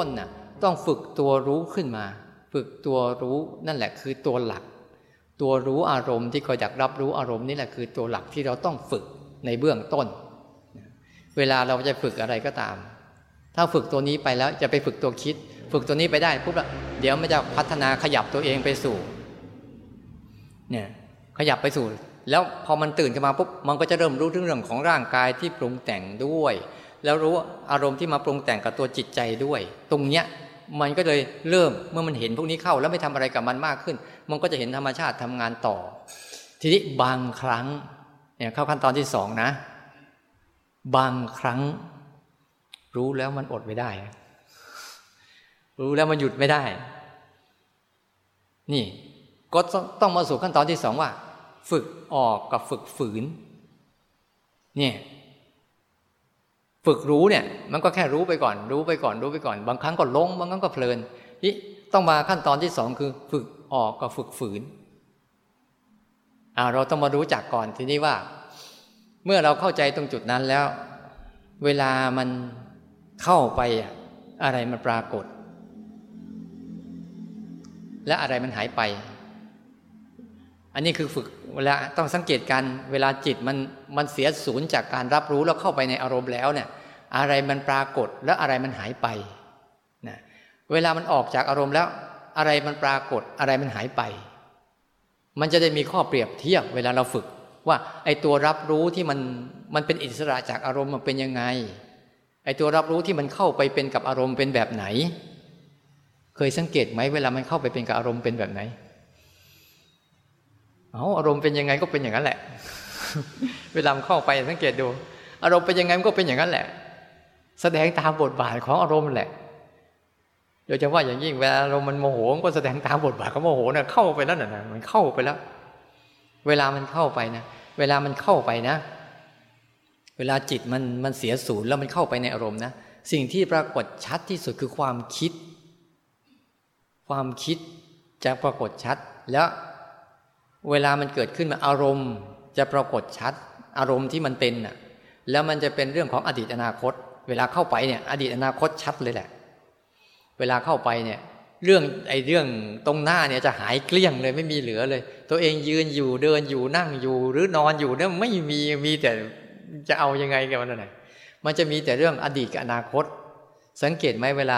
ต้นน่ะต้องฝึกตัวรู้ขึ้นมาฝึกตัวรู้นั่นแหละคือตัวหลักตัวรู้อารมณ์ที่คอยอยากรับรู้อารมณ์นี่แหละคือตัวหลักที่เราต้องฝึกในเบื้องต้นเวลาเราจะฝึกอะไรก็ตามถ้าฝึกตัวนี้ไปแล้วจะไปฝึกตัวคิดฝึกตัวนี้ไปได้ปุ๊บแล้วเดี๋ยวมันจะพัฒนาขยับตัวเองไปสู่เนี่ยขยับไปสู่แล้วพอมันตื่นขึ้นมาปุ๊บมันก็จะเริ่มรู้เรื่องของร่างกายที่ปรุงแต่งด้วยแล้วรู้อารมณ์ที่มาปรุงแต่งกับตัวจิตใจด้วยตรงเนี้ยมันก็เลยเริ่มเมื่อมันเห็นพวกนี้เข้าแล้วไม่ทำอะไรกับมันมากขึ้นมันก็จะเห็นธรรมชาติทำงานต่อทีนี้บางครั้งเนี่ยเข้าขั้นตอนที่สองนะบางครั้งรู้แล้วมันอดไม่ได้รู้แล้วมันหยุดไม่ได้นี่ก็ต้องมาสู่ขั้นตอนที่สองว่าฝึกออกกับฝึกฝืนเนี่ยฝึกรู้เนี่ยมันก็แค่รู้ไปก่อนรู้ไปก่อนรู้ไปก่อนบางครั้งก็หลงบางครั้งก็เพลินนี่ต้องมาขั้นตอนที่สองคือฝึกออกกับฝึกฝืนเราต้องมารู้จักก่อนทีนี้ว่าเมื่อเราเข้าใจตรงจุดนั้นแล้วเวลามันเข้าไปอะไรมันปรากฏและอะไรมันหายไปอันนี้คือฝึกเวลาต้องสังเกตการเวลาจิตมันเสียศูนย์จากการรับรู้แล้วเข้าไปในอารมณ์แล้วเนี่ยอะไรมันปรากฏและอะไรมันหายไปนะเวลามันออกจากอารมณ์แล้วอะไรมันปรากฏอะไรมันหายไปมันจะได้มีข้อเปรียบเทียบเวลาเราฝึกว่าไอ้ตัวรับรู้ที่มันเป็นอิสระจากอารมณ์มันเป็นยังไงไอ้ตัวรับรู้ที่มันเข้าไปเป็นกับอารมณ์เป็นแบบไหนเคยสังเกตไหมเวลามันเข้าไปเป็นกับอารมณ์เป็นแบบไหนอารมณ์เป็นยังไงก็เป็นอย่างนั้นแหละ เวลาเข้าไปสังเกตดูอารมณ์เป็นยังไงมันก็เป็นอย่างนั้นแหละแสดงตามบทบาทของอารมณ์แหละโดยเฉพาะอย่างยิ่งเวลาอารมณ์มันโมโหก็แสดงตามบทบาทของโมโหเนี่ยเข้าไปแล้วน่ะมันเข้าไปแล้วเวลามันเข้าไปนะเวลามันเข้าไปนะเวลาจิตมันเสียศูนย์แล้วมันเข้าไปในอารมณ์นะสิ่งที่ปรากฏชัดที่สุดคือความคิดจะปรากฏชัดแล้วเวลามันเกิดขึ้นมาอารมณ์จะปรากฏชัดอารมณ์ที่มันเป็นน่ะแล้วมันจะเป็นเรื่องของอดีตอนาคตเวลาเข้าไปเนี่ยอดีตอนาคตชัดเลยแหละเวลาเข้าไปเนี่ยเรื่องตรงหน้าเนี่ยจะหายเกลี้ยงเลยไม่มีเหลือเลยตัวเองยืนอยู่เดินอยู่นั่งอยู่หรือนอนอยู่เนี่ยไม่มีแต่จะเอายังไงกันวะเนี่ยมันจะมีแต่เรื่องอดีตกับอนาคตสังเกตไหมเวล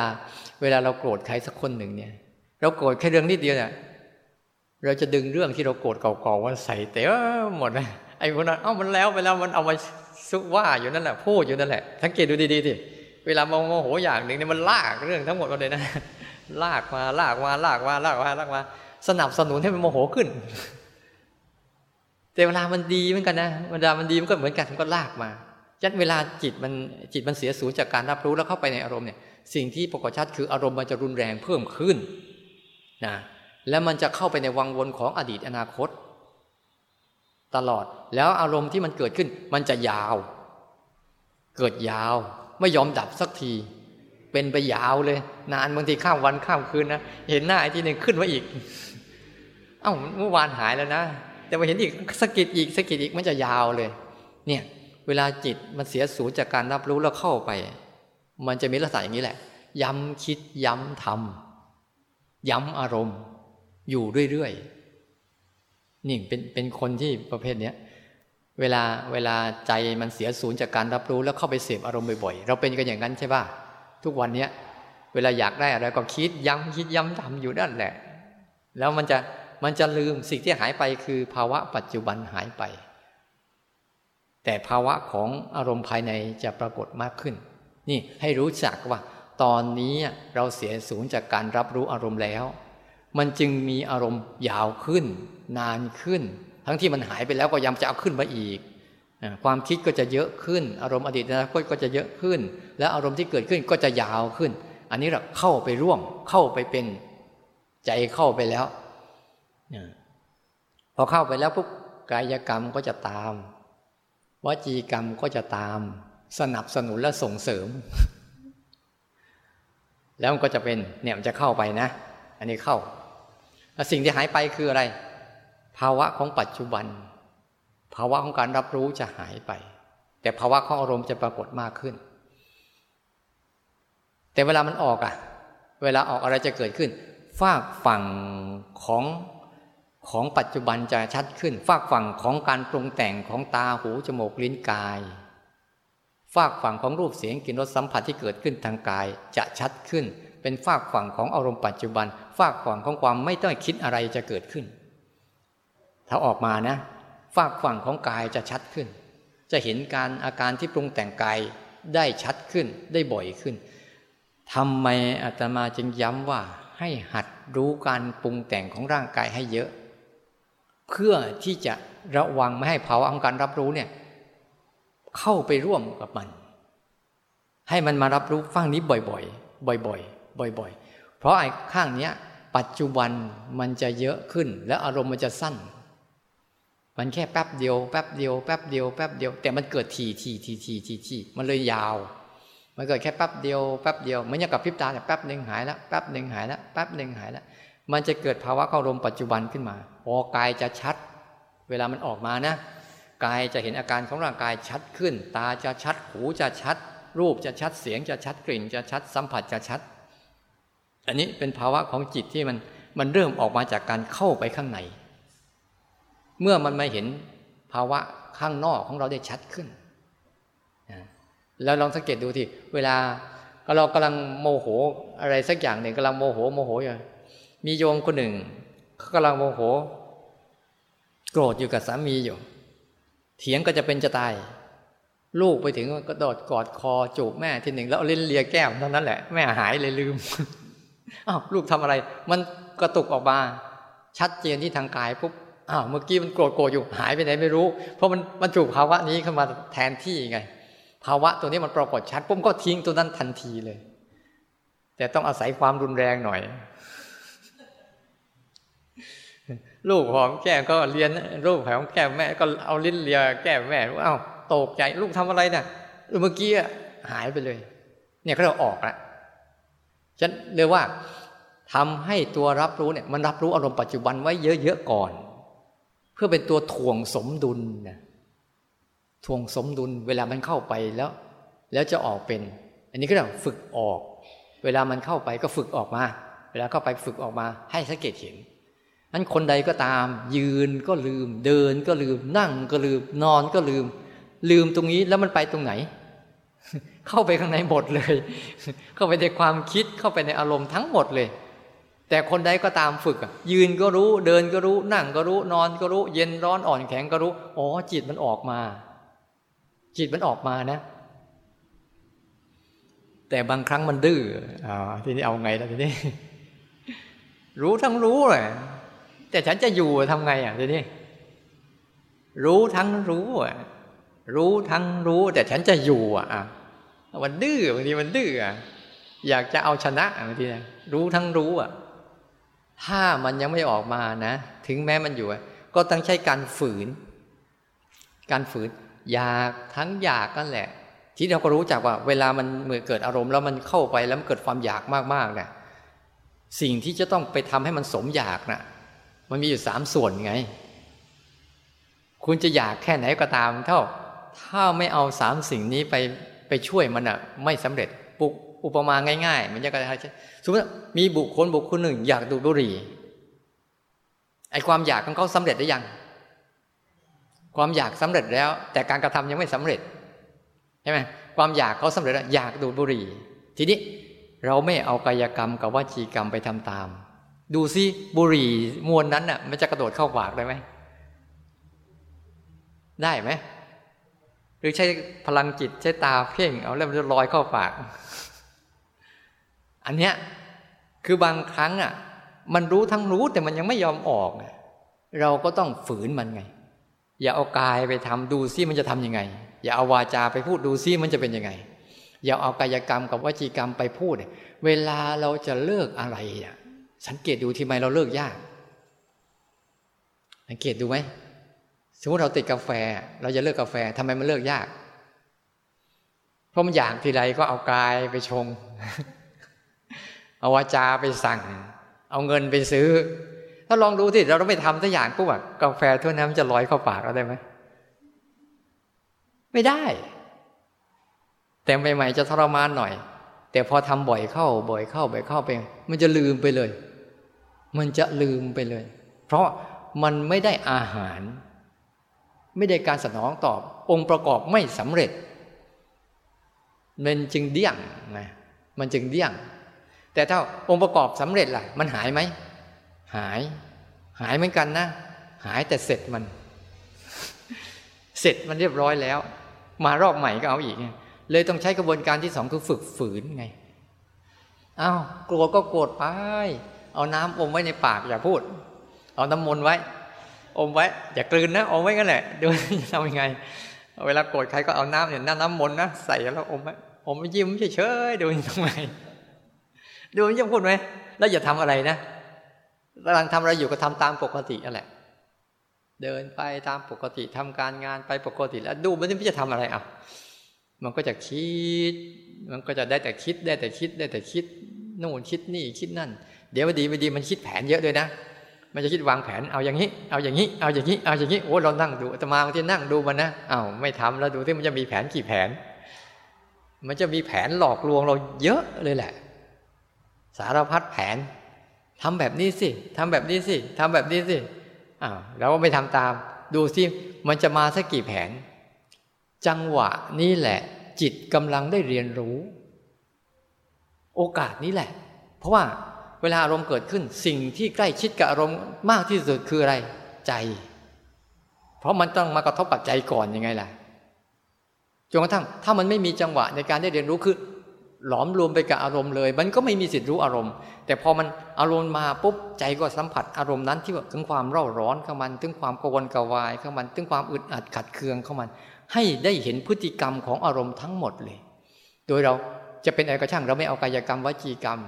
าเราโกรธใครสักคนหนึ่งเนี่ยเราโกรธแค่เรื่องนิดเดียวเนี่ยเราจะดึงเรื่องที่เราโกรธเก่าๆว่าใส่เต็มหมดเลยไอ้คนนั้นมันแล้วไปแล้วมันเอามาซุกว่าอยู่นั่นแหละพูดอยู่นั่นแหละสังเกตดูดีๆดิเวลาโมโหอย่างหนึ่งเนี่ยมันลากเรื่องทั้งหมดมาเลยนะลากมาสนับสนุนให้มันโมโหขึ้นแต่เวลามันดีเหมือนกันนะเวลามันดีมันก็เหมือนกันมันก็ลากมายันเวลาจิตมันเสียสูญจากการรับรู้แล้วเข้าไปในอารมณ์เนี่ยสิ่งที่ปรากฏชัดคืออารมณ์มันจะรุนแรงเพิ่มขึ้นนะแล้วมันจะเข้าไปในวังวนของอดีตอนาคตตลอดแล้วอารมณ์ที่มันเกิดขึ้นมันจะยาวเกิดยาวไม่ยอมดับสักทีเป็นไปยาวเลยนานบางทีข้ามวันข้ามคืนนะเห็นหน้าไอ้ทีนึงขึ้นมาอีกเมื่อวานหายแล้วนะแต่มาเห็นอีกสะกิดอีกมันจะยาวเลยเนี่ยเวลาจิตมันเสียสูญจากการรับรู้แล้วเข้าไปมันจะมีลักษณะอย่างนี้แหละย้ำคิดย้ำทำย้ำอารมณ์อยู่เรื่อยๆนี่เป็นคนที่ประเภทเนี้ยเวลาใจมันเสียสูญจากการรับรู้แล้วเข้าไปเสพอารมณ์บ่อยๆเราเป็นกันอย่างนั้นใช่ป่ะทุกวันเนี้ยเวลาอยากได้อะไรก็คิดย้ำทำอยู่นั่นแหละแล้วมันจะลืมสิ่งที่หายไปคือภาวะปัจจุบันหายไปแต่ภาวะของอารมณ์ภายในจะปรากฏมากขึ้นนี่ให้รู้จักว่าตอนนี้เราเสียสูญจากการรับรู้อารมณ์แล้วมันจึงมีอารมณ์ยาวขึ้นนานขึ้นทั้งที่มันหายไปแล้วก็ยังจะเอาขึ้นมาอีกความคิดก็จะเยอะขึ้นอารมณ์อดีตอนาคตก็จะเยอะขึ้นและอารมณ์ที่เกิดขึ้นก็จะยาวขึ้นอันนี้เราเข้าไปร่วมเข้าไปเป็นใจเข้าไปแล้วพอเข้าไปแล้วปุ๊บกายกรรมก็จะตามวจีกรรมก็จะตามสนับสนุนและส่งเสริมแล้วมันก็จะเป็นเนี่ยมันจะเข้าไปนะอันนี้เข้าแล้วสิ่งที่หายไปคืออะไรภาวะของปัจจุบันภาวะของการรับรู้จะหายไปแต่ภาวะของอารมณ์จะปรากฏมากขึ้นแต่เวลามันออก เวลาออกอะไรจะเกิดขึ้นฝากฝั่งของปัจจุบันจะชัดขึ้นฝากฝั่งของการปรุงแต่งของตาหูจมูกลิ้นกายฝากฝั่งของรูปเสียงกลิ่นรสสัมผัสที่เกิดขึ้นทางกายจะชัดขึ้นเป็นฝากฝั่งของอารมณ์ปัจจุบันฝากฝั่งของความไม่ต้องคิดอะไรจะเกิดขึ้นถ้าออกมานะฝากฝั่งของกายจะชัดขึ้นจะเห็นการอาการที่ปรุงแต่งกายได้ชัดขึ้นได้บ่อยขึ้นทำไมอาตมาจึงย้ำว่าให้หัดรู้การปรุงแต่งของร่างกายให้เยอะเพื่อที่จะระวังไม่ให้ภาวะของการรับรู้เนี่ยเข้าไปร่วมกับมันให้มันมารับรู้ฝั่งนี้บ่อยๆบ่อยๆบ่อยๆเพราะไอ้ข้างเนี้ยปัจจุบันมันจะเยอะขึ้นและอารมณ์มันจะสั้นมันแค่แป๊บเดียวแป๊บเดียวแป๊บเดียวแป๊บเดียวแต่มันเกิดทีมันเลยยาวมันเกิดแค่แป๊บเดียวแป๊บเดียวมันยังกับพริบตาแต่แป๊บนึงหายแล้วแป๊บนึงหายแล้วแป๊บนึงหายแล้วมันจะเกิดภาวะอารมณ์ปัจจุบันขึ้นมากายจะชัดเวลามันออกมานะกายจะเห็นอาการของร่างกายชัดขึ้นตาจะชัดหูจะชัดรูปจะชัดเสียงจะชัดกลิ่นจะชัดสัมผัสจะชัดอันนี้เป็นภาวะของจิตที่มันเริ่มออกมาจากการเข้าไปข้างในเมื่อมันมาเห็นภาวะข้างนอกของเราได้ชัดขึ้นแล้วลองสังเกตดูทีเวลาเรากำลังโมโหอะไรสักอย่างหนึ่งกำลังโมโหอยู่มีโยมคนหนึ่งเขากำลังโมโหโกรธอยู่กับสามีอยู่เถียงก็จะเป็นจะตายลูกไปถึงก็โดดกอดคอจูบแม่ทีหนึ่งแล้วลิ้นเลียแก้มเท่านั้นแหละแม่หายเลยลืม อ้าวลูกทำอะไรมันกระตุกออกมาชัดเจนที่ทางกายปุ๊บอ้าวเมื่อกี้มันโกรธอยู่หายไปไหนไม่รู้เพราะมันจูบภาวะนี้เข้ามาแทนที่ไงภาวะตัวนี้มันปรากฏชัดปุ๊บก็ทิ้งตัวนั้นทันทีเลยแต่ต้องอาศัยความรุนแรงหน่อยลูกหอมแก้มก็เลียลูกหอมแก้มแม่ก็เอาลิ้นเลียแก้มแม่อ้าวตกใจลูกทำอะไรเนี่ยเมื่อกี้หายไปเลยเนี่ยก็เราออกละฉันเรียกว่าทำให้ตัวรับรู้เนี่ยมันรับรู้อารมณ์ปัจจุบันไว้เยอะๆก่อนเพื่อเป็นตัวถ่วงสมดุลนะถ่วงสมดุลเวลามันเข้าไปแล้วจะออกเป็นอันนี้ก็ต้องฝึกออกเวลามันเข้าไปก็ฝึกออกมาเวลาเข้าไปฝึกออกมาให้สังเกตเห็นอันคนใดก็ตามยืนก็ลืมเดินก็ลืมนั่งก็ลืมนอนก็ลืมตรงนี้แล้วมันไปตรงไหน เข้าไปข้างในหมดเลย เข้าไปในความคิดเข้าไปในอารมณ์ทั้งหมดเลยแต่คนใดก็ตามฝึกยืนก็รู้เดินก็รู้นั่งก็รู้นอนก็รู้เย็นร้อนอ่อนแข็งก็รู้อ๋อจิตมันออกมาจิตมันออกมานะแต่บางครั้งมันดื้อทีนี้เอาไงล่ะทีนี้ รู้ทั้งรู้เลยแต่ฉันจะอยู่ทำไงอ่ะทีนี้รู้ทั้งรู้อ่ะรู้ทั้งรู้แต่ฉันจะอยู่อ่ะมันดื้อบางทีมันดื้ออยากจะเอาชนะบางทีนะรู้ทั้งรู้อ่ะถ้ามันยังไม่ออกมานะถึงแม้มันอยู่ก็ต้องใช้การฝืนอยากทั้งอยากนั่นแหละที่เราก็รู้จักว่าเวลามันเกิดอารมณ์แล้วมันเข้าไปแล้วมันเกิดความอยากมากๆเนี่ยสิ่งที่จะต้องไปทำให้มันสมอยากนะมันมีอยู่3ส่วนไงคุณจะอยากแค่ไหนก็ตามถ้าไม่เอา3สิ่งนี้ไปช่วยมันอ่ะไม่สำเร็จอุปมาง่ายๆมันจะกระไรสมมติมีบุคคลหนึ่งอยากดูดบุหรี่ไอ้ความอยากของเขาสำเร็จได้ยังความอยากสำเร็จแล้วแต่การกระทำยังไม่สำเร็จใช่ไหมความอยากเขาสำเร็จแล้วอยากดูดบุหรี่ทีนี้เราไม่เอากายกรรมกับวจีกรรมไปทำตามดูซิบุหรี่มวนนั้นน่ะมันจะกระโดดเข้าปากได้ไหมได้ไหมหรือใช้พลังจิตใช้ตาเพ่งเอาแล้วมันจะลอยเข้าปากอันเนี้ยคือบางครั้งอ่ะมันรู้ทั้งรู้แต่มันยังไม่ยอมออกเราก็ต้องฝืนมันไงอย่าเอากายไปทำดูซิมันจะทำยังไงอย่าเอาวาจาไปพูดดูซิมันจะเป็นยังไงอย่าเอากายกรรมกับวจีกรรมไปพูดเวลาเราจะเลิกอะไรอ่ะสังเกตดูทีไหมเราเลิกยากสังเกตดูไหมสมมติเราติดกาแฟเราจะเลิกกาแฟทำไมมันเลิกยากเพราะมันอยากทีไรก็เอากายไปชงเอาวาจาไปสั่งเอาเงินไปซื้อถ้าลองดูสิเราไม่ทำสักอย่างปุ๊บกาแฟถ้วยนั้นมันจะลอยเข้าปากเราได้ไหมไม่ได้แต่ใหม่ๆจะทรมานหน่อย แต่พอทำบ่อยเข้าไปมันจะลืมไปเลยเพราะมันไม่ได้อาหารไม่ได้การสนองตอบองค์ประกอบไม่สำเร็จมันจึงเดี่ยงนะแต่ถ้าองค์ประกอบสำเร็จล่ะมันหายไหมหายเหมือนกันนะหายแต่เสร็จมันเรียบร้อยแล้วมารอบใหม่ก็เอาอีกเลยต้องใช้กระบวนการที่สองคือฝึกฝืนไงอ้าวกลัวก็โกรธไปเอาน้ำอมไว้ในปากอย่าพูดเอาน้ำมนต์ไว้อมไว้อย่ากลืนนะอมไว้กันแหละดูจะทำยังไงเวลาโกรธใครก็เอาน้ำเนี่ยน้ำมนต์นะใส่แล้วอมไว้อมยิ้มเฉยๆดูทำไมดูมันจะพูดไหมแล้วอย่าทำอะไรนะกำลังทำอะไรอยู่ก็ทำตามปกตินั่นแหละเดินไปตามปกติทำการงานไปปกติแล้วดูมันจะทำอะไรอ่ะมันก็จะคิดมันก็จะได้แต่คิดนู่นคิดนี่คิดนั่นเดี๋ยวไม่ดีมันคิดแผนเยอะด้วยนะมันจะคิดวางแผนเอาอย่างนี้โอ้เรานั่งดูอาตมาบางทีนั่งดูมันนะอ้าวไม่ทำแล้วดูที่มันจะมีแผนกี่แผนมันจะมีแผนหลอกลวงเราเยอะเลยแหละสารพัดแผนทำแบบนี้สิอ้าวเราก็ไม่ทำตามดูสิมันจะมาสักกี่แผนจังหวะนี้แหละจิตกำลังได้เรียนรู้โอกาสนี้แหละเพราะว่าเวลาอารมณ์เกิดขึ้นสิ่งที่ใกล้ชิดกับอารมณ์มากที่สุดคืออะไรใจเพราะมันต้องมากระทบกับใจก่อนยังไงล่ะจนกระทั่งถ้ามันไม่มีจังหวะในการได้เรียนรู้คือหลอมรวมไปกับอารมณ์เลยมันก็ไม่มีสิทธิ์รู้อารมณ์แต่พอมันอารมณ์มาปุ๊บใจก็สัมผัสอารมณ์นั้นที่ถึงความเร่าร้อนของมันถึงความกวนกวายของมันถึงความอึดอัดขัดเคืองของมันให้ได้เห็นพฤติกรรมของอารมณ์ทั้งหมดเลยโดยเราจะเป็นอะไรก็ช่างเราไม่เอากายกรรมวจีกรรม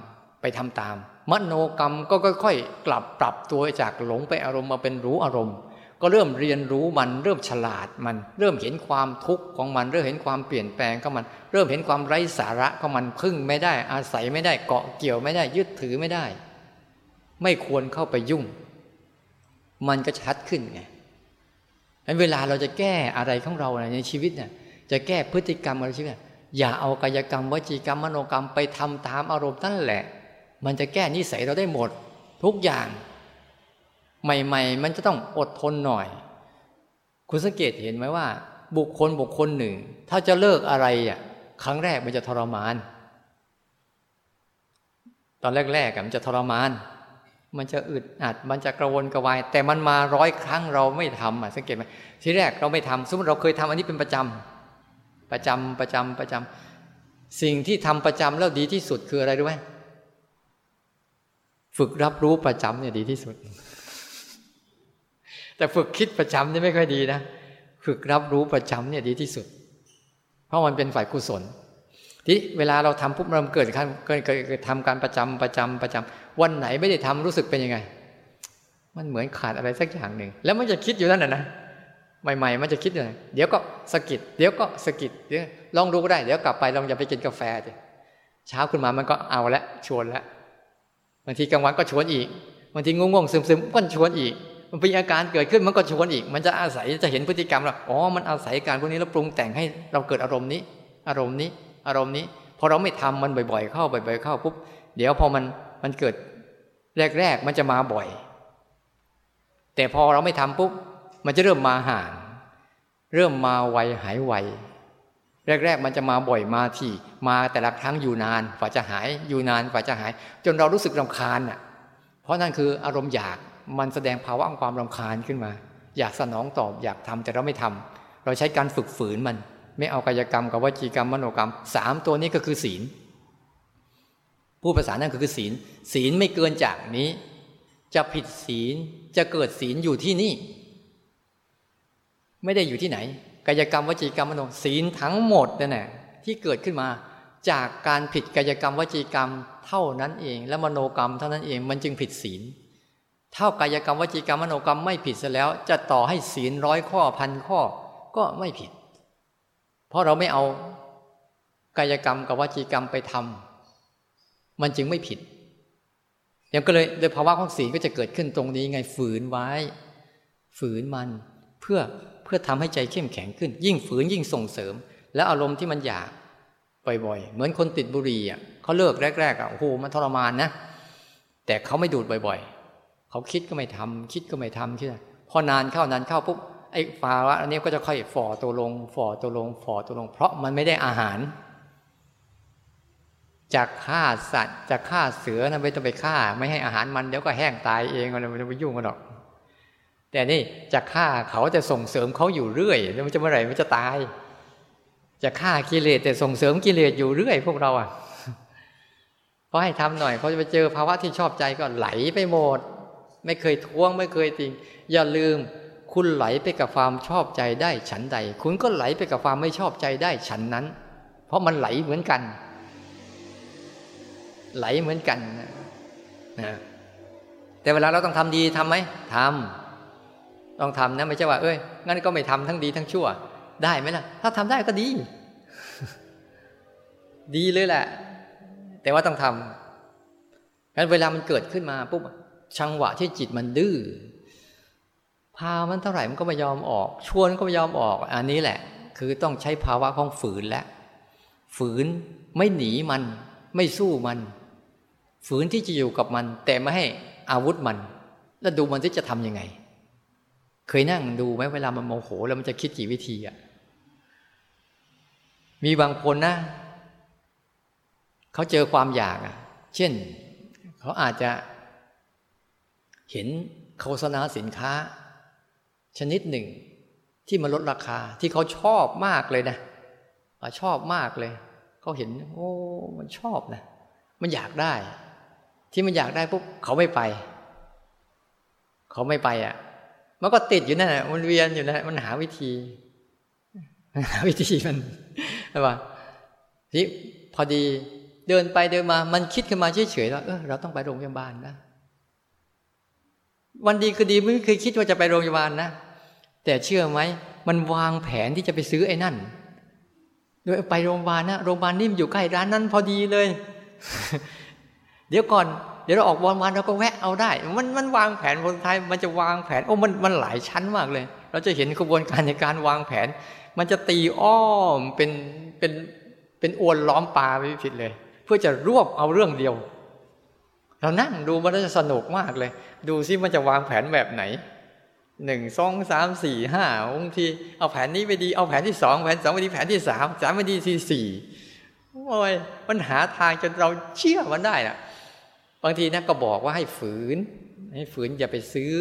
ไปทำตามมโนกรรมก็ค่อยๆกลับปรับตัวจากหลงไปอารมณ์มาเป็นรู้อารมณ์ก็เริ่มเรียนรู้มันเริ่มฉลาดมันเริ่มเห็นความทุกข์ของมันเริ่มเห็นความเปลี่ยนแปลงของมันเริ่มเห็นความไร้สาระของมันพึ่งไม่ได้อาศัยไม่ได้เกาะเกี่ยวไม่ได้ยึดถือไม่ได้ไม่ควรเข้าไปยุ่งมันก็ชัดขึ้นไงเวลาเราจะแก้อะไรของเราในชีวิตเนี่ยจะแก้พฤติกรรมอะไรชีวิตอย่าเอากายกรรมวจีกรรมมโนกรรมไปทำตามอารมณ์นั่นแหละมันจะแก้นิสัยเราได้หมดทุกอย่างใหม่ๆมันจะต้องอดทนหน่อยคุณสังเกตเห็นไหมว่าบุคคลหนึ่งถ้าจะเลิกอะไรอ่ะครั้งแรกมันจะทรมานตอนแรกๆมันจะทรมานมันจะอึดอัดมันจะกระวนกระวายแต่มันมาร้อยครั้งเราไม่ทำอ่ะสังเกตไหมทีแรกเราไม่ทำสมมติเราเคยทำอันนี้เป็นประจำสิ่งที่ทำประจำแล้วดีที่สุดคืออะไรรู้ไหมฝึกรับรู้ประจำเนี่ยดีที่สุดแต่ฝึกคิดประจำนี่ไม่ค่อยดีนะฝึกรับรู้ประจำเนี่ยดีที่สุดเพราะมันเป็นฝ่ายกุศลที่เวลาเราทำปุ๊บมันเกิดทำการประจำวันไหนไม่ได้ทำรู้สึกเป็นยังไงมันเหมือนขาดอะไรสักอย่างหนึ่งแล้วมันจะคิดอยู่นั่นน่ะนะใหม่ๆมันจะคิดอยู่เดี๋ยวก็สะกิดเดี๋ยวลองดูก็ได้เดี๋ยวกลับไปลองอย่าไปกินกาแฟสิเช้าขึ้นมามันก็เอาละชวนละบางทีกลางวันก็ชวนอีกบางทีง่วงๆซึมๆก็ชวนอีกมันมีอาการเกิดขึ้นมันก็ชวนอีกมันจะอาศัยจะเห็นพฤติกรรมเราอ๋อมันอาศัยการพวกนี้แล้วปรุงแต่งให้เราเกิดอารมณ์นี้พอเราไม่ทำมันบ่อยๆเข้าปุ๊บเดี๋ยวพอมันเกิดแรกมันจะมาบ่อยแต่พอเราไม่ทำปุ๊บมันจะเริ่มมาห่างเริ่มมาไวหายไวแรกมันจะมาบ่อยมาทีมาแต่ละครั้งอยู่นานกว่าจะหายจนเรารู้สึกรำคาญน่ะเพราะนั่นคืออารมณ์อยากมันแสดงภาวะของความรำคาญขึ้นมาอยากสนองตอบอยากทำแต่เราไม่ทำเราใช้การฝึกฝืนมันไม่เอากายกรรมกับวจีกรรมมโนกรรม3ตัวนี้ก็คือศีลผู้ประสานนั่นคือศีลไม่เกินจากนี้จะผิดศีลจะเกิดศีลอยู่ที่นี่ไม่ได้อยู่ที่ไหนกายกรรมวจีกรรมมโนศีลทั้งหมดนั่นแหละที่เกิดขึ้นมาจากการผิดกายกรรมวจีกรรมเท่านั้นเองและมโนกรรมเท่านั้นเองมันจึงผิดศีลเท่ากายกรรมวจีกรรมมโนกรรมไม่ผิดซะแล้วจะต่อให้ศีล100ข้อ 1,000 ข้อก็ไม่ผิดเพราะเราไม่เอากายกรรมกับวจีกรรมไปทำมันจึงไม่ผิดอย่างก็เลยโดยภาวะของศีลก็จะเกิดขึ้นตรงนี้ไงฝืนมันเพื่อทำให้ใจเข้มแข็งขึ้นยิ่งฝืนยิ่งส่งเสริมและอารมณ์ที่มันอยากบ่อยๆเหมือนคนติดบุหรี่อ่ะ เขาเลิกแรกๆอ่ะโอ้โหมันทรมานนะแต่เขาไม่ดูดบ่อยๆเขาคิดก็ไม่ทำคิดพอนานเข้านานเข้าปุ๊บไอ้ภาวะอันนี้ก็จะค่อยฝ่อตัวลงเพราะมันไม่ได้อาหารจากฆ่าสัตว์จากฆ่าเสือนะไม่ต้องไปฆ่าไม่ให้อาหารมันเดี๋ยวก็แห้งตายเองมันไม่ต้องไปยุ่งกันหรอกแต่นี่จากฆ่าเขาจะส่งเสริมเขาอยู่เรื่อยแล้วมันจะเมื่อไหร่มันจะตายจะฆ่ากิเลสแต่ส่งเสริมกิเลสอยู่เรื่อยพวกเราอ่ะเพราะให้ทำหน่อยเขาจะไปเจอภาวะที่ชอบใจก็ไหลไปหมดไม่เคยท้วงไม่เคยติงอย่าลืมคุณไหลไปกับความชอบใจได้ฉันใดคุณก็ไหลไปกับความไม่ชอบใจได้ฉันนั้นเพราะมันไหลเหมือนกันนะแต่เวลาเราต้องทำดีทำไหมทำต้องทำนะไม่ใช่ว่าเอ้ยงั้นก็ไม่ทำทั้งดีทั้งชั่วได้ไหมล่ะถ้าทำได้ก็ดีดีเลยแหละแต่ว่าต้องทำงั้นเวลามันเกิดขึ้นมาปุ๊บจังหวะที่จิตมันดื้อพามันเท่าไหร่มันก็ไม่ยอมออกชวนก็ไม่ยอมออกอันนี้แหละคือต้องใช้ภาวะของฝืนแล้วฝืนไม่หนีมันไม่สู้มันฝืนที่จะอยู่กับมันแต่ไม่ให้อาวุธมันแล้วดูมันจะทำยังไงเคยนั่งดูไหมเวลามันโมโหแล้วมันจะคิดกี่วิธีอ่ะมีบางคนนะเขาเจอความอยากอ่ะเช่นเขาอาจจะเห็นโฆษณาสินค้าชนิดหนึ่งที่มันลดราคาที่เขาชอบมากเลยนะชอบมากเลยเขาเห็นโอ้มันชอบนะมันอยากได้ที่มันอยากได้ปุ๊บเขาไม่ไปอ่ะมันก็ติดอยู่นั่นน่ะมันเวียนอยู่นั่นมันหาวิธีมันอะไรวะที่พอดีเดินไปเดินมามันคิดขึ้นมาเฉยๆแล้วเราต้องไปโรงพยาบาลนะวันดีคือดีไม่เคยคิดว่าจะไปโรงพยาบาลนะแต่เชื่อไหมมันวางแผนที่จะไปซื้อไอ้นั่นโดยไปโรงพยาบาลนะโรงพยาบาลนี่มันอยู่ใกล้ร้านนั้นพอดีเลย เดี๋ยวเราออกวันวันเราก็แวะเอาได้มันวางแผนคนไทยมันจะวางแผนโอ้มันหลายชั้นมากเลยเราจะเห็นกระบวนการในการวางแผนมันจะตีอ้อมเป็นอวนล้อมปลาไปผิดเลยเพื่อจะรวบเอาเรื่องเดียวเรานั่งดูมันจะสนุกมากเลยดูซิมันจะวางแผนแบบไหน1 2 3 4 5บางทีเอาแผนนี้ไม่ดีเอาแผนที่2แผน 2ไม่ดีแผนที่3ไม่ดี4โอ้ยมันหาทางจนเราเชื่อมันได้น่ะบางทีนะก็บอกว่าให้ฝืนอย่าไปซื้อ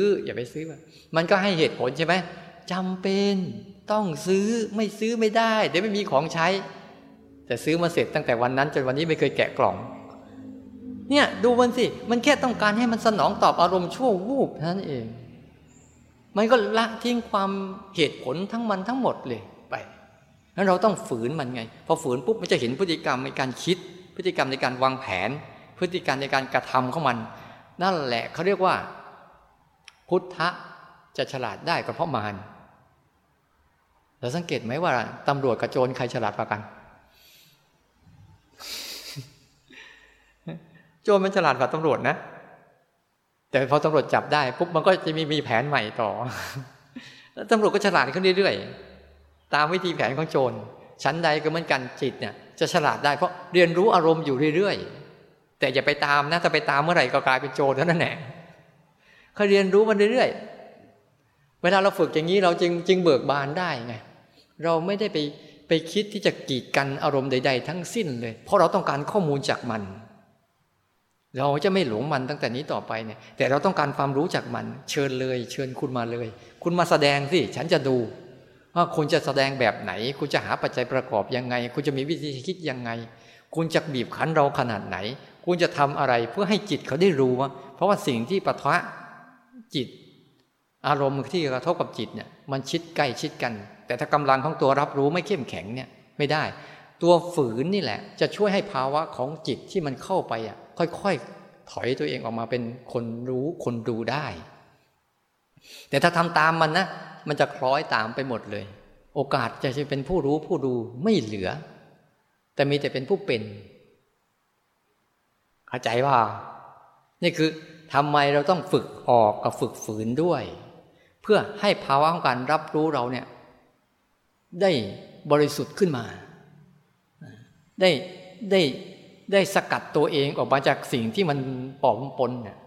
มันก็ให้เหตุผลใช่ไหมจำเป็นต้องซื้อไม่ซื้อไม่ได้เดี๋ยวไม่มีของใช้แต่ซื้อมาเสร็จตั้งแต่วันนั้นจนวันนี้ไม่เคยแกะกล่องเนี่ยดูมันสิมันแค่ต้องการให้มันสนองตอบอารมณ์ชั่ววูบเท่านั้นเองมันก็ละทิ้งความเหตุผลทั้งหมดเลยไปแล้วเราต้องฝืนมันไงพอฝืนปุ๊บมันจะเห็นพฤติกรรมในการคิดพฤติกรรมในการวางแผนพฤติกรรมในการกระทำของมันนั่นแหละเขาเรียกว่าพุทธะจะฉลาดได้ก็เพราะมารเราสังเกตไหมว่าตำรวจกับโจรใครฉลาดกว่ากันโจรมันฉลาดกว่าตำรวจนะแต่พอตำรวจจับได้ปุ๊บมันก็จะมีแผนใหม่ต่อแล้วตำรวจก็ฉลาดขึ้นเรื่อยๆตามวิธีแผนของโจรชั้นใดก็เหมือนกันจิตเนี่ยจะฉลาดได้เพราะเรียนรู้อารมณ์อยู่เรื่อยๆแต่อย่าไปตามนะถ้าไปตามเมื่อไหร่ก็กลายเป็นโจรเท่านั้นแหละเขาเรียนรู้มันเรื่อยๆเวลาเราฝึกอย่างนี้เราจึงเบิกบานได้ไงเราไม่ได้ไปคิดที่จะกีดกันอารมณ์ใดๆทั้งสิ้นเลยเพราะเราต้องการข้อมูลจากมันเราจะไม่หลงมันตั้งแต่นี้ต่อไปเนี่ยแต่เราต้องการความรู้จากมันเชิญเลยเชิญคุณมาเลยคุณมาแสดงสิฉันจะดูว่าคุณจะแสดงแบบไหนคุณจะหาปัจจัยประกอบยังไงคุณจะมีวิธีคิดยังไงคุณจะบีบคั้นเราขนาดไหนคุณจะทำอะไรเพื่อให้จิตเขาได้รู้เพราะว่าสิ่งที่ปะทะจิตอารมณ์ที่กระทบกับจิตเนี่ยมันชิดใกล้ชิดกันแต่ถ้ากำลังของตัวรับรู้ไม่เข้มแข็งเนี่ยไม่ได้ตัวฝืนนี่แหละจะช่วยให้ภาวะของจิตที่มันเข้าไปค่อยๆถอยตัวเองออกมาเป็นคนรู้คนดูได้แต่ถ้าทำตามมันนะมันจะคล้อยตามไปหมดเลยโอกาสจะเป็นผู้รู้ผู้ดูไม่เหลือแต่มีแต่เป็นผู้เป็นเข้าใจว่านี่คือทำไมเราต้องฝึกออกกับฝึกฝืนด้วยเพื่อให้ภาวะของการรับรู้เราเนี่ยได้บริสุทธิ์ขึ้นมาได้ ได้สกัดตัวเองออกมาจากสิ่งที่มันปอบปนเนี่ย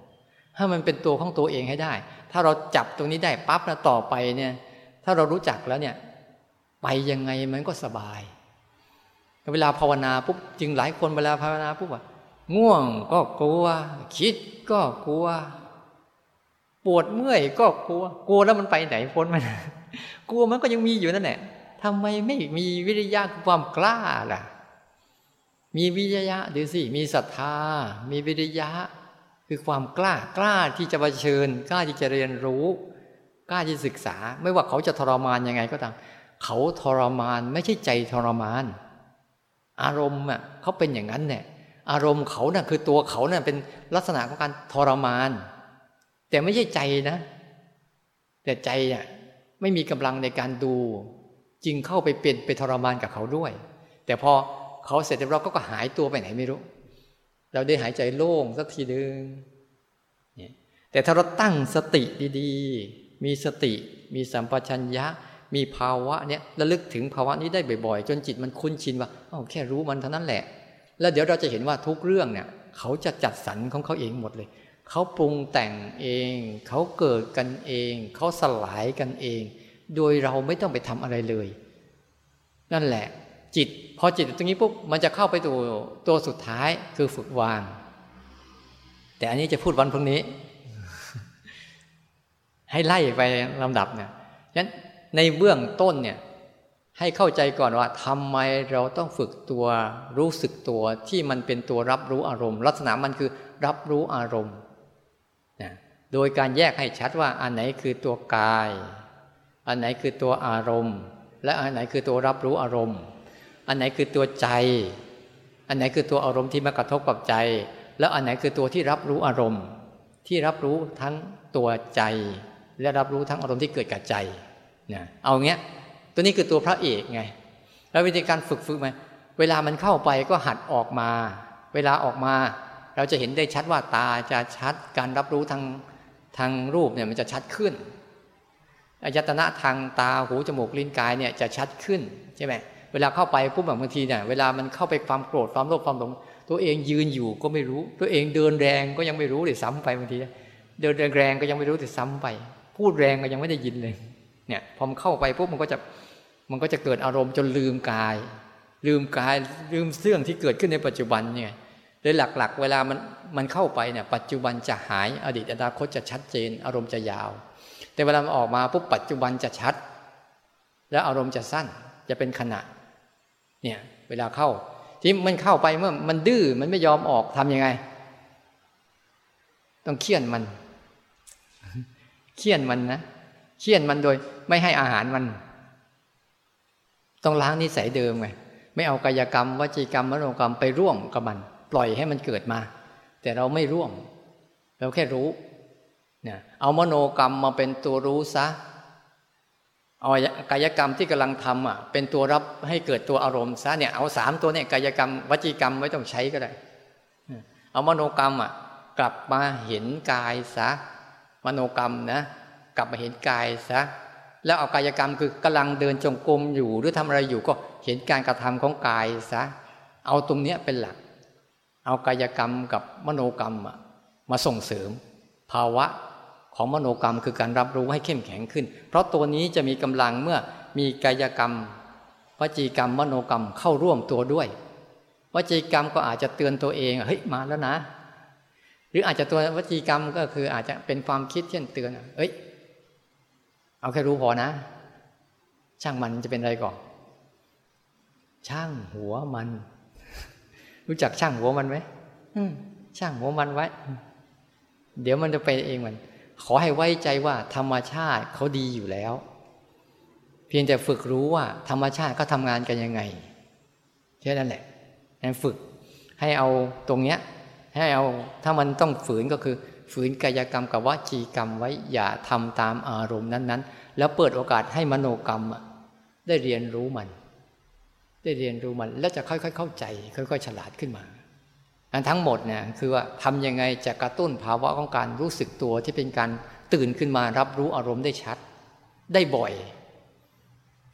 ให้มันเป็นตัวของตัวเองให้ได้ถ้าเราจับตรงนี้ได้ปั๊บแล้วต่อไปเนี่ยถ้าเรารู้จักแล้วเนี่ยไปยังไงมันก็สบายเวลาภาวนาปุ๊บจึงหลายคนเวลาภาวนาปุ๊บอะง่วงก็กลัวคิดก็กลัวปวดเมื่อยก็กลัวกลัวแล้วมันไปไหนพ้นมันกลัวมันก็ยังมีอยู่นั่นแหละทำไมไม่มีวิริยะความกล้าล่ะมีวิริยะดูสิมีศรัทธามีวิริยะคือความกล้ากล้าที่จะเผชิญกล้าที่จะเรียนรู้กล้าที่ศึกษาไม่ว่าเขาจะทรมานยังไงก็ตามเขาทรมานไม่ใช่ใจทรมานอารมณ์อ่ะเขาเป็นอย่างนั้นเนี่ยอารมณ์เขาน่ะคือตัวเขาน่ะเป็นลักษณะของการทรมานแต่ไม่ใช่ใจนะแต่ใจอ่ะไม่มีกำลังในการดูจึงเข้าไปเป็นไปทรมานกับเขาด้วยแต่พอเขาเสร็จแล้วก็หายตัวไปไหนไม่รู้เราได้หายใจโล่งสักทีนึงแต่ถ้าเราตั้งสติดีๆมีสติมีสัมปชัญญะมีภาวะเนี้ยระลึกถึงภาวะนี้ได้บ่อยๆจนจิตมันคุ้นชินว่าอ้าวแค่รู้มันเท่านั้นแหละแล้วเดี๋ยวเราจะเห็นว่าทุกเรื่องเนี่ยเขาจะจัดสรรของเขาเองหมดเลยเขาปรุงแต่งเองเขาเกิดกันเองเขาสลายกันเองโดยเราไม่ต้องไปทำอะไรเลยนั่นแหละจิตพอจิตตรงนี้ปุ๊บมันจะเข้าไปตัวสุดท้ายคือฝึกวางแต่อันนี้จะพูดวันพรุ่งนี้ ให้ไล่ไปลำดับเนี่ยงั้นในเบื้องต้นเนี่ยให้เข้าใจก่อนว่าทำไมเราต้องฝึกตัวรู้สึกตัวที่มันเป็นตัวรับรู้อารมณ์ลักษณะมันคือรับรู้อารมณ์นะโดยการแยกให้ชัดว่าอันไหนคือตัวกายอันไหนคือตัวอารมณ์และอันไหนคือตัวรับรู้อารมณ์อันไหนคือตัวใจอันไหนคือตัวอารมณ์ที่มากระทบกับใจแล้วอันไหนคือตัวที่รับรู้อารมณ์ที่รับรู้ทั้งตัวใจและรับรู้ทั้งอารมณ์ที่เกิดกับใจนะเอาเงี้ยตัวนี้คือตัวพระเอกไงแล้ววิธีการฝึกมาเวลามันเข้าไปก็หัดออกมาเวลาออกมาเราจะเห็นได้ชัดว่าตาจะชัดการรับรู้ทางรูปเนี่ยมันจะชัดขึ้นอายตนะทางตาหูจมูกลิ้นกายเนี่ยจะชัดขึ้นใช่ไหมเวลาเข้าไปปุ๊บบางทีเนี่ยเวลามันเข้าไปความโกรธความโลภความหลงตัวเองยืนอยู่ก็ไม่รู้ตัวเองเดินแรงก็ยังไม่รู้เลยซ้ำไปบางทีเดินแรงก็ยังไม่รู้เลยซ้ำไปพูดแรงก็ยังไม่ได้ยินเลยเนี่ยพอมันเข้าไปปุ๊บมันก็จะเกิดอารมณ์จนลืมกายลืมเรื่องที่เกิดขึ้นในปัจจุบันเนี่ยโดยหลักๆเวลามันเข้าไปเนี่ยปัจจุบันจะหายอดีตอนาคตจะชัดเจนอารมณ์จะยาวแต่เวลามันออกมาปุ๊บปัจจุบันจะชัดแล้วอารมณ์จะสั้นจะเป็นขณะเนี่ยเวลาเข้าที่มันเข้าไปเมื่อมันดื้อมันไม่ยอมออกทำยังไงต้องเฆี่ยนมัน เฆี่ยนมันนะเฆี่ยนมันโดยไม่ให้อาหารมันต้องล้างนิสัยเดิมไงไม่เอากายกรรมวจีกรรมมโนกรรมไปร่วมกับมันปล่อยให้มันเกิดมาแต่เราไม่ร่วมเราแค่รู้เนี่ยเอามโนกรรมมาเป็นตัวรู้ซะเอากายกรรมที่กำลังทำอ่ะเป็นตัวรับให้เกิดตัวอารมณ์ซะเนี่ยเอาสามตัวเนี่ยกายกรรมวจีกรรมไม่ต้องใช้ก็ได้เอามโนกรรมอ่ะกลับมาเห็นกายซะมโนกรรมนะกลับมาเห็นกายซะแล้วเอากายกรรมคือกำลังเดินจงกรมอยู่หรือทำอะไรอยู่ก็เห็นการกระทำของกายซะเอาตรงเนี้ยเป็นหลักเอากายกรรมกับมโนกรรมมาส่งเสริมภาวะของมโนกรรมคือการรับรู้ให้เข้มแข็งขึ้นเพราะตัวนี้จะมีกำลังเมื่อมีกายกรรมวจีกรรมมโนกรรมเข้าร่วมตัวด้วยวจีกรรมก็อาจจะเตือนตัวเองเฮ้ยมาแล้วนะหรืออาจจะตัววจีกรรมก็คืออาจจะเป็นความคิดเช่นเตือนเฮ้ยเอาแค่รู้พอนะช่างมันจะเป็นอะไรก่อนช่างหัวมันรู้จักช่างหัวมันไหมช่างหัวมันไว้เดี๋ยวมันจะไปเองมันขอให้ไว้ใจว่าธรรมชาติเขาดีอยู่แล้วเพียงแต่ฝึกรู้ว่าธรรมชาติเขาทำงานกันยังไงแค่นั้นแหละนั่นฝึกให้เอาตรงเนี้ยให้เอาถ้ามันต้องฝืนก็คือฝืนกายกรรมกับวจีกรรมไว้อย่าทำตามอารมณ์นั้นๆแล้วเปิดโอกาสให้มโนกรรมได้เรียนรู้มันได้เรียนรู้มันแล้วจะค่อยๆเข้าใจค่อยๆฉลาดขึ้นมาอันทั้งหมดเนี่ยคือว่าทำยังไงจะกระตุ้นภาวะของการรู้สึกตัวที่เป็นการตื่นขึ้นมารับรู้อารมณ์ได้ชัดได้บ่อย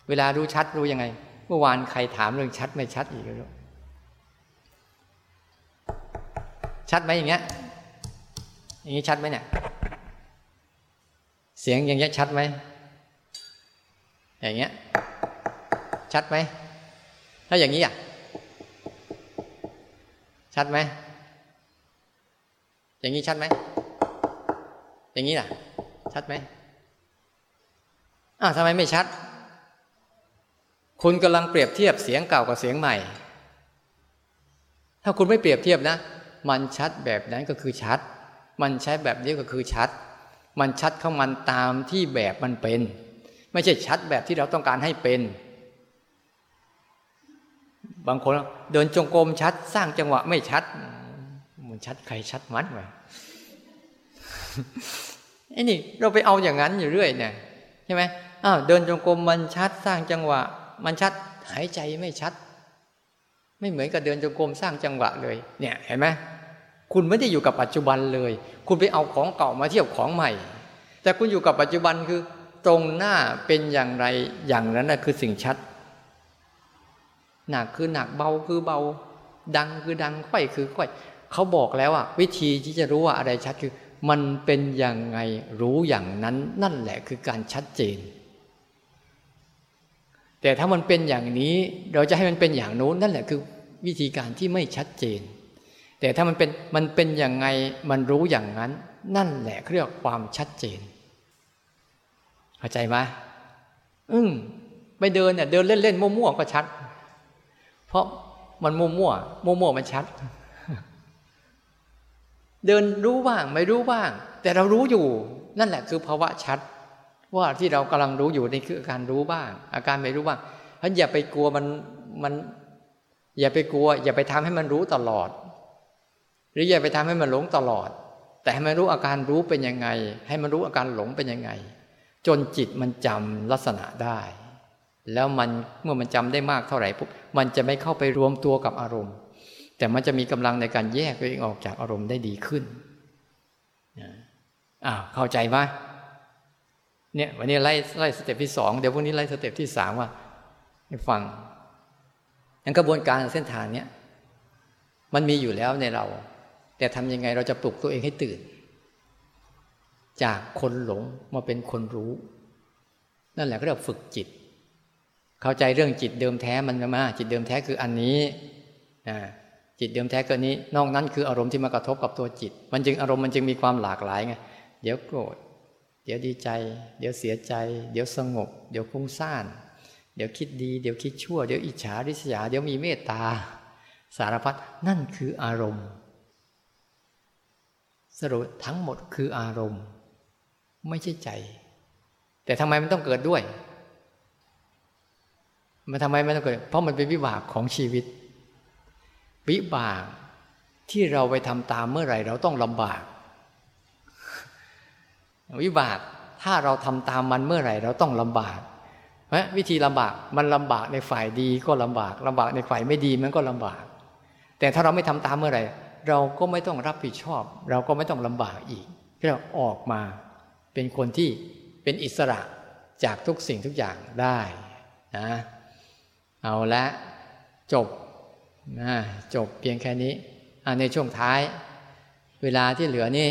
เวลารู้ชัดรู้ยังไงเมื่อวานใครถามเรื่องชัดไม่ชัดอีกแล้ว ชัดไหมอย่างเงี้ยอย่างนี้ชัดไหมเนี่ยเสียงอย่างเงี้ยชัดไหมอย่างเงี้ยชัดไหมถ้าอย่างนี้อ่ะชัดไหมอย่างนี้ชัดไหมอย่างนี้ล่ะชัดไหมทำไมไม่ชัดคุณกำลังเปรียบเทียบเสียงเก่ากับเสียงใหม่ถ้าคุณไม่เปรียบเทียบนะมันชัดแบบนั้นก็คือชัดมันใช้แบบนี้ก็คือชัดมันชัดของมันตามที่แบบมันเป็นไม่ใช่ชัดแบบที่เราต้องการให้เป็นบางคนเดินจงกรมชัดสร้างจังหวะไม่ชัดมันชัดใครชัดมันวะไอ้นี่เราไปเอาอย่างนั้นอยู่เรื่อยเนี่ยใช่ไหมเดินจงกรมมันชัดสร้างจังหวะมันชัดหายใจไม่ชัดไม่เหมือนกับเดินจงกรมสร้างจังหวะเลยเนี่ยเห็นไหมคุณไม่ได้อยู่กับปัจจุบันเลยคุณไปเอาของเก่ามาเทียบของใหม่แต่คุณอยู่กับปัจจุบันคือตรงหน้าเป็นอย่างไรอย่างนั้นน่ะคือสิ่งชัดหนักคือหนักเบาคือเบาดังคือดังค่อยคือค่อยเขาบอกแล้วอ่ะวิธีที่จะรู้ว่าอะไรชัดคือมันเป็นอย่างไงรู้อย่างนั้นนั่นแหละคือการชัดเจนแต่ถ้ามันเป็นอย่างนี้เราจะให้มันเป็นอย่างโน้นนั่นแหละคือวิธีการที่ไม่ชัดเจนแต่ถ้ามันเป็นอย่างไงมันรู้อย่างนั้นนั่นแหละเรียกความชัดเจนเข้าใจไหมไปเดินเนี่ยเดินเล่นๆมั่วๆก็ชัดเพราะมันมั่วมันชัดเดินรู้บ้างไม่รู้บ้างแต่เรารู้อยู่นั่นแหละคือภาวะชัดว่าที่เรากำลังรู้อยู่นี่คืออาการรู้บ้างอาการไม่รู้บ้างเพราะอย่าไปกลัวมันอย่าไปกลัวอย่าไปทำให้มันรู้ตลอดหรืออย่าไปทำให้มันหลงตลอดแต่ให้มันรู้อาการรู้เป็นยังไงให้มันรู้อาการหลงเป็นยังไงจนจิตมันจำลักษณะได้แล้วมันเมื่อมันจำได้มากเท่าไหร่ปุ๊บมันจะไม่เข้าไปรวมตัวกับอารมณ์แต่มันจะมีกำลังในการแยกตัวเองออกจากอารมณ์ได้ดีขึ้นเข้าใจไหมเนี่ยวันนี้ไล่สเต็ปที่2เดี๋ยวพรุ่งนี้ไล่สเต็ปที่3ว่าให้ฟังกระบวนการเส้นทางเนี้ยมันมีอยู่แล้วในเราแต่ทำยังไงเราจะปลุกตัวเองให้ตื่นจากคนหลงมาเป็นคนรู้นั่นแหละก็เรียกฝึกจิตเข้าใจเรื่องจิตเดิมแท้มันมาจิตเดิมแท้คืออันนี้จิตเดิมแท้คือนี้นอกนั้นคืออารมณ์ที่มากระทบกับตัวจิตมันจึงอารมณ์มันจึงมีความหลากหลายไงเดี๋ยวโกรธเดี๋ยวดีใจเดี๋ยวเสียใจเดี๋ยวสงบเดี๋ยวฟุ้งซ่านเดี๋ยวคิดดีเดี๋ยวคิดชั่วเดี๋ยวอิจฉาริษยาเดี๋ยวมีเมตตาสารพัดนั่นคืออารมณ์สรุปทั้งหมดคืออารมณ์ไม่ใช่ใจแต่ทำไมมันต้องเกิดด้วยมันทำไมมันต้องเกิดเพราะมันเป็นวิบากของชีวิตวิบากที่เราไปทำตามเมื่อไหร่เราต้องลำบากวิบากถ้าเราทำตามมันเมื่อไหร่เราต้องลำบากวิธีลำบากมันลำบากในฝ่ายดีก็ลำบากลำบากในฝ่ายไม่ดีมันก็ลำบากแต่ถ้าเราไม่ทำตามเมื่อไหร่เราก็ไม่ต้องรับผิดชอบเราก็ไม่ต้องลำบากอีกเราออกมาเป็นคนที่เป็นอิสระจากทุกสิ่งทุกอย่างได้นะเอาละจบนะจบเพียงแค่นี้ในช่วงท้ายเวลาที่เหลือนี้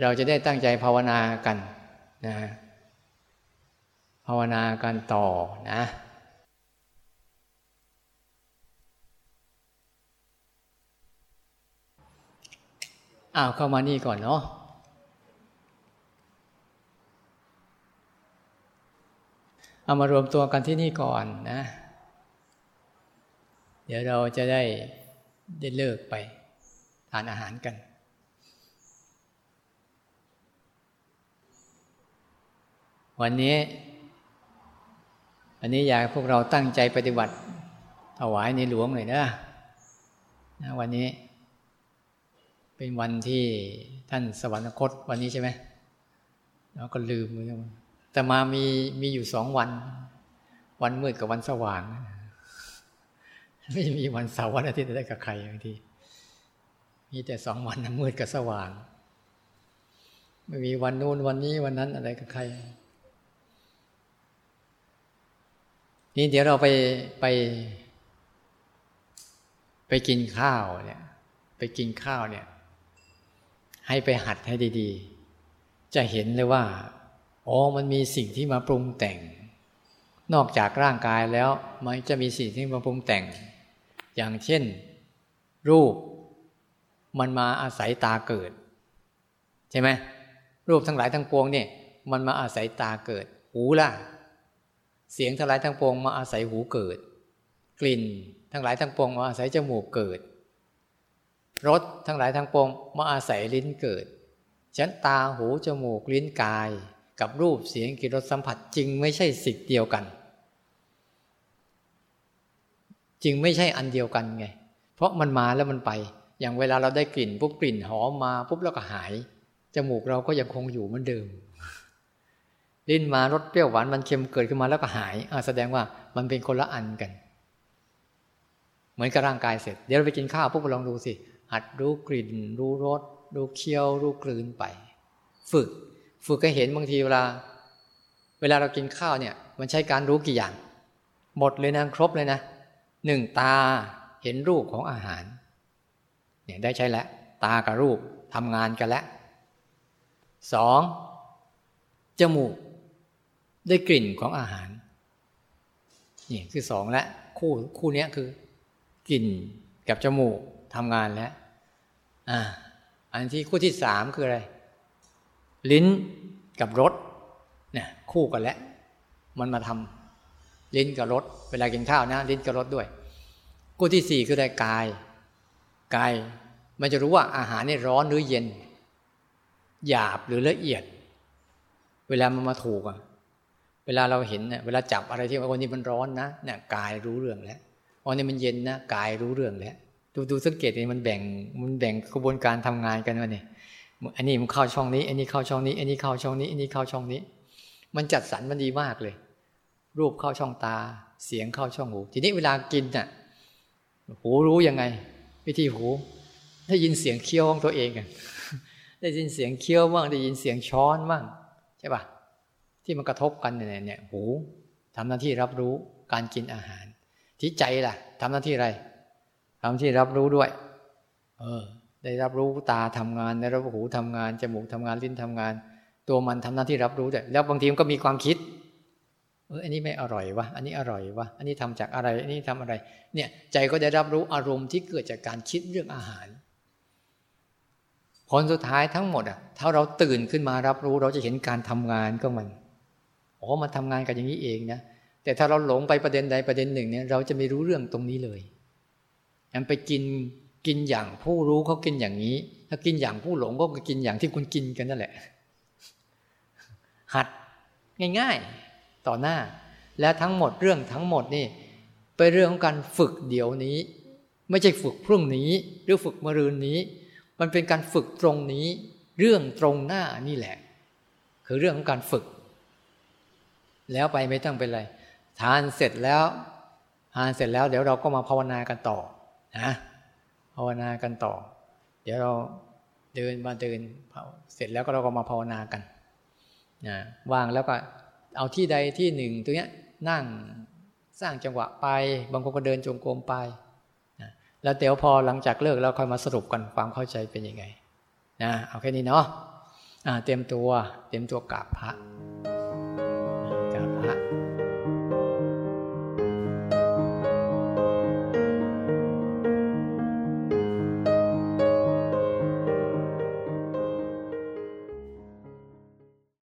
เราจะได้ตั้งใจภาวนากันนะภาวนากันต่อนะเข้ามานี่ก่อนเนาะเอามารวมตัวกันที่นี่ก่อนนะเดี๋ยวเราจะได้เลิกไปทานอาหารกันวันนี้อยากพวกเราตั้งใจปฏิบัติถวายในหลวงหน่อยนะวันนี้เป็นวันที่ท่านสวรรคตวันนี้ใช่ไหมแล้วก็ลืมแต่มามีอยู่2 วันวันมืดกับวันสว่างไม่มีวันเสาร์วันอาทิตย์ได้กับใครบางทีมีแต่2 วันมืดกับสว่างไม่มีวันนู้นวันนี้วันนั้นอะไรกับใครนี่เดี๋ยวเราไปกินข้าวเนี่ยไป ไปกินข้าวเนี่ยให้ไปหัดให้ดีๆจะเห็นเลยว่าอ๋อมันมีสิ่งที่มาปรุงแต่งนอกจากร่างกายแล้วมันจะมีสิ่งที่มาปรุงแต่งอย่างเช่นรูปมันมาอาศัยตาเกิดใช่ไหมรูปทั้งหลายทั้งปวงเนี่ยมันมาอาศัยตาเกิดหูล่ะเสียงทั้งหลายทั้งปวงมาอาศัยหูเกิดกลิ่นทั้งหลายทั้งปวงมาอาศัยจมูกเกิดรสทั้งหลายทั้งปวงมาอาศัยลิ้นเกิดฉะนั้นตาหูจมูกลิ้นกายกับรูปเสียงกลิ่นรสสัมผัสจึงไม่ใช่สิ่งเดียวกันจึงไม่ใช่อันเดียวกันไงเพราะมันมาแล้วมันไปอย่างเวลาเราได้กลิ่นปุ๊บกลิ่นหอมมาปุ๊บแล้วก็หายจมูกเราก็ยังคงอยู่เหมือนเดิมลิ้นมารสเปรี้ยวหวานมันเค็มเกิดขึ้นมาแล้วก็หายแสดงว่ามันเป็นคนละอันกันเหมือนกับร่างกายเสร็จเดี๋ยวเราไปกินข้าวปุ๊บลองดูสิหัดรู้กลิ่นรู้รสรู้เคี้ยวรู้กลืนไปฝึกให้เห็นบางทีเวลาเรากินข้าวเนี่ยมันใช้การรู้กี่อย่างหมดเลยนะครบเลยนะหนึ่งตาเห็นรูปของอาหารเนี่ยได้ใช้แล้วตากับรูปทำงานกันแล้วสองจมูกได้กลิ่นของอาหารนี่คือสองแล้วคู่นี้คือกลิ่นกับจมูกทำงานแล้วอันที่คู่ที่สามคืออะไรลิ้นกับรสเนี่ยคู่กันแล้วมันมาทำลิ้นกับรสเวลากินข้าวนะลิ้นกับรสด้วยคู่ที่สี่คือได้กายมันจะรู้ว่าอาหารนี่ร้อนหรือเย็นหยาบหรือละเอียดเวลามันมาถูกอ่ะเวลาเราเห็นเนี่ยเวลาจับอะไรที่วันนี้มันร้อนนะเนี่ยกายรู้เรื่องแล้ววันนี้มันเย็นนะกายรู้เรื่องแล้วดูสังเกตนี่มันแบ่งกระบวนการทำงานกันวะเนี่ยอันนี้มันเข้าช่องนี้อันนี้เข้าช่องนี้อันนี้เข้าช่องนี้อันนี้เข้าช่องนี้มันจัดสรรมันดีมากเลยรูปเข้าช่องตาเสียงเข้าช่องหูทีนี้เวลากินน่ะหูรู้ยังไงวิธีหูได้ยินเสียงเคี้ยวของตัวเองกันได้ยินเสียงเคี้ยวบ้างได้ยินเสียงช้อนบ้างใช่ป่ะที่มันกระทบกันเนี่ยหูทำหน้าที่รับรู้การกินอาหารที่ใจล่ะทำหน้าที่อะไรทำหน้าที่รับรู้ด้วยได้รับรู้ตาทำงานได้รับหูทำงานจมูกทำงานลิ้นทำงานตัวมันทำหน้าที่รับรู้ด้วยแล้วบางทีมันก็มีความคิดอันนี้ไม่อร่อยวะอันนี้อร่อยวะอันนี้ทำจากอะไรอันนี้ทำอะไรเนี่ยใจก็ได้รับรู้อารมณ์ที่เกิดจากการคิดเรื่องอาหารผลสุดท้ายทั้งหมดอ่ะถ้าเราตื่นขึ้นมารับรู้เราจะเห็นการทำงานของมันอ๋อมันทำงานกันอย่างนี้เองนะแต่ถ้าเราหลงไปประเด็นใดประเด็นหนึ่งเนี่ยเราจะไม่รู้เรื่องตรงนี้เลยงั้นไปกินอย่างผู้รู้เขากินอย่างนี้ถ้ากินอย่างผู้หลงก็กินอย่างที่คุณกินกันนั่นแหละหัดง่ายๆต่อหน้าและทั้งหมดเรื่องทั้งหมดนี่เป็นเรื่องของการฝึกเดี๋ยวนี้ไม่ใช่ฝึกพรุ่งนี้หรือฝึกมะรืนนี้มันเป็นการฝึกตรงนี้เรื่องตรงหน้านี่แหละคือเรื่องของการฝึกแล้วไปไม่ต้องเป็นไรทานเสร็จแล้วเดี๋ยวเราก็มาภาวนากันต่อนะภาวนากันต่อเดี๋ยวเราเดินเสร็จแล้วก็เราก็มาภาวนากันนะว่างแล้วก็เอาที่ใดที่หนึ่งตรงเนี้ยนั่งสร้างจังหวะไปบางคนก็เดินจงกรมไปแล้วเดี๋ยวพอหลังจากเลิกแล้วค่อยมาสรุปกันความเข้าใจเป็นยังไงนะเอาแค่นี้เนาะเตรียมตัวกราบพระ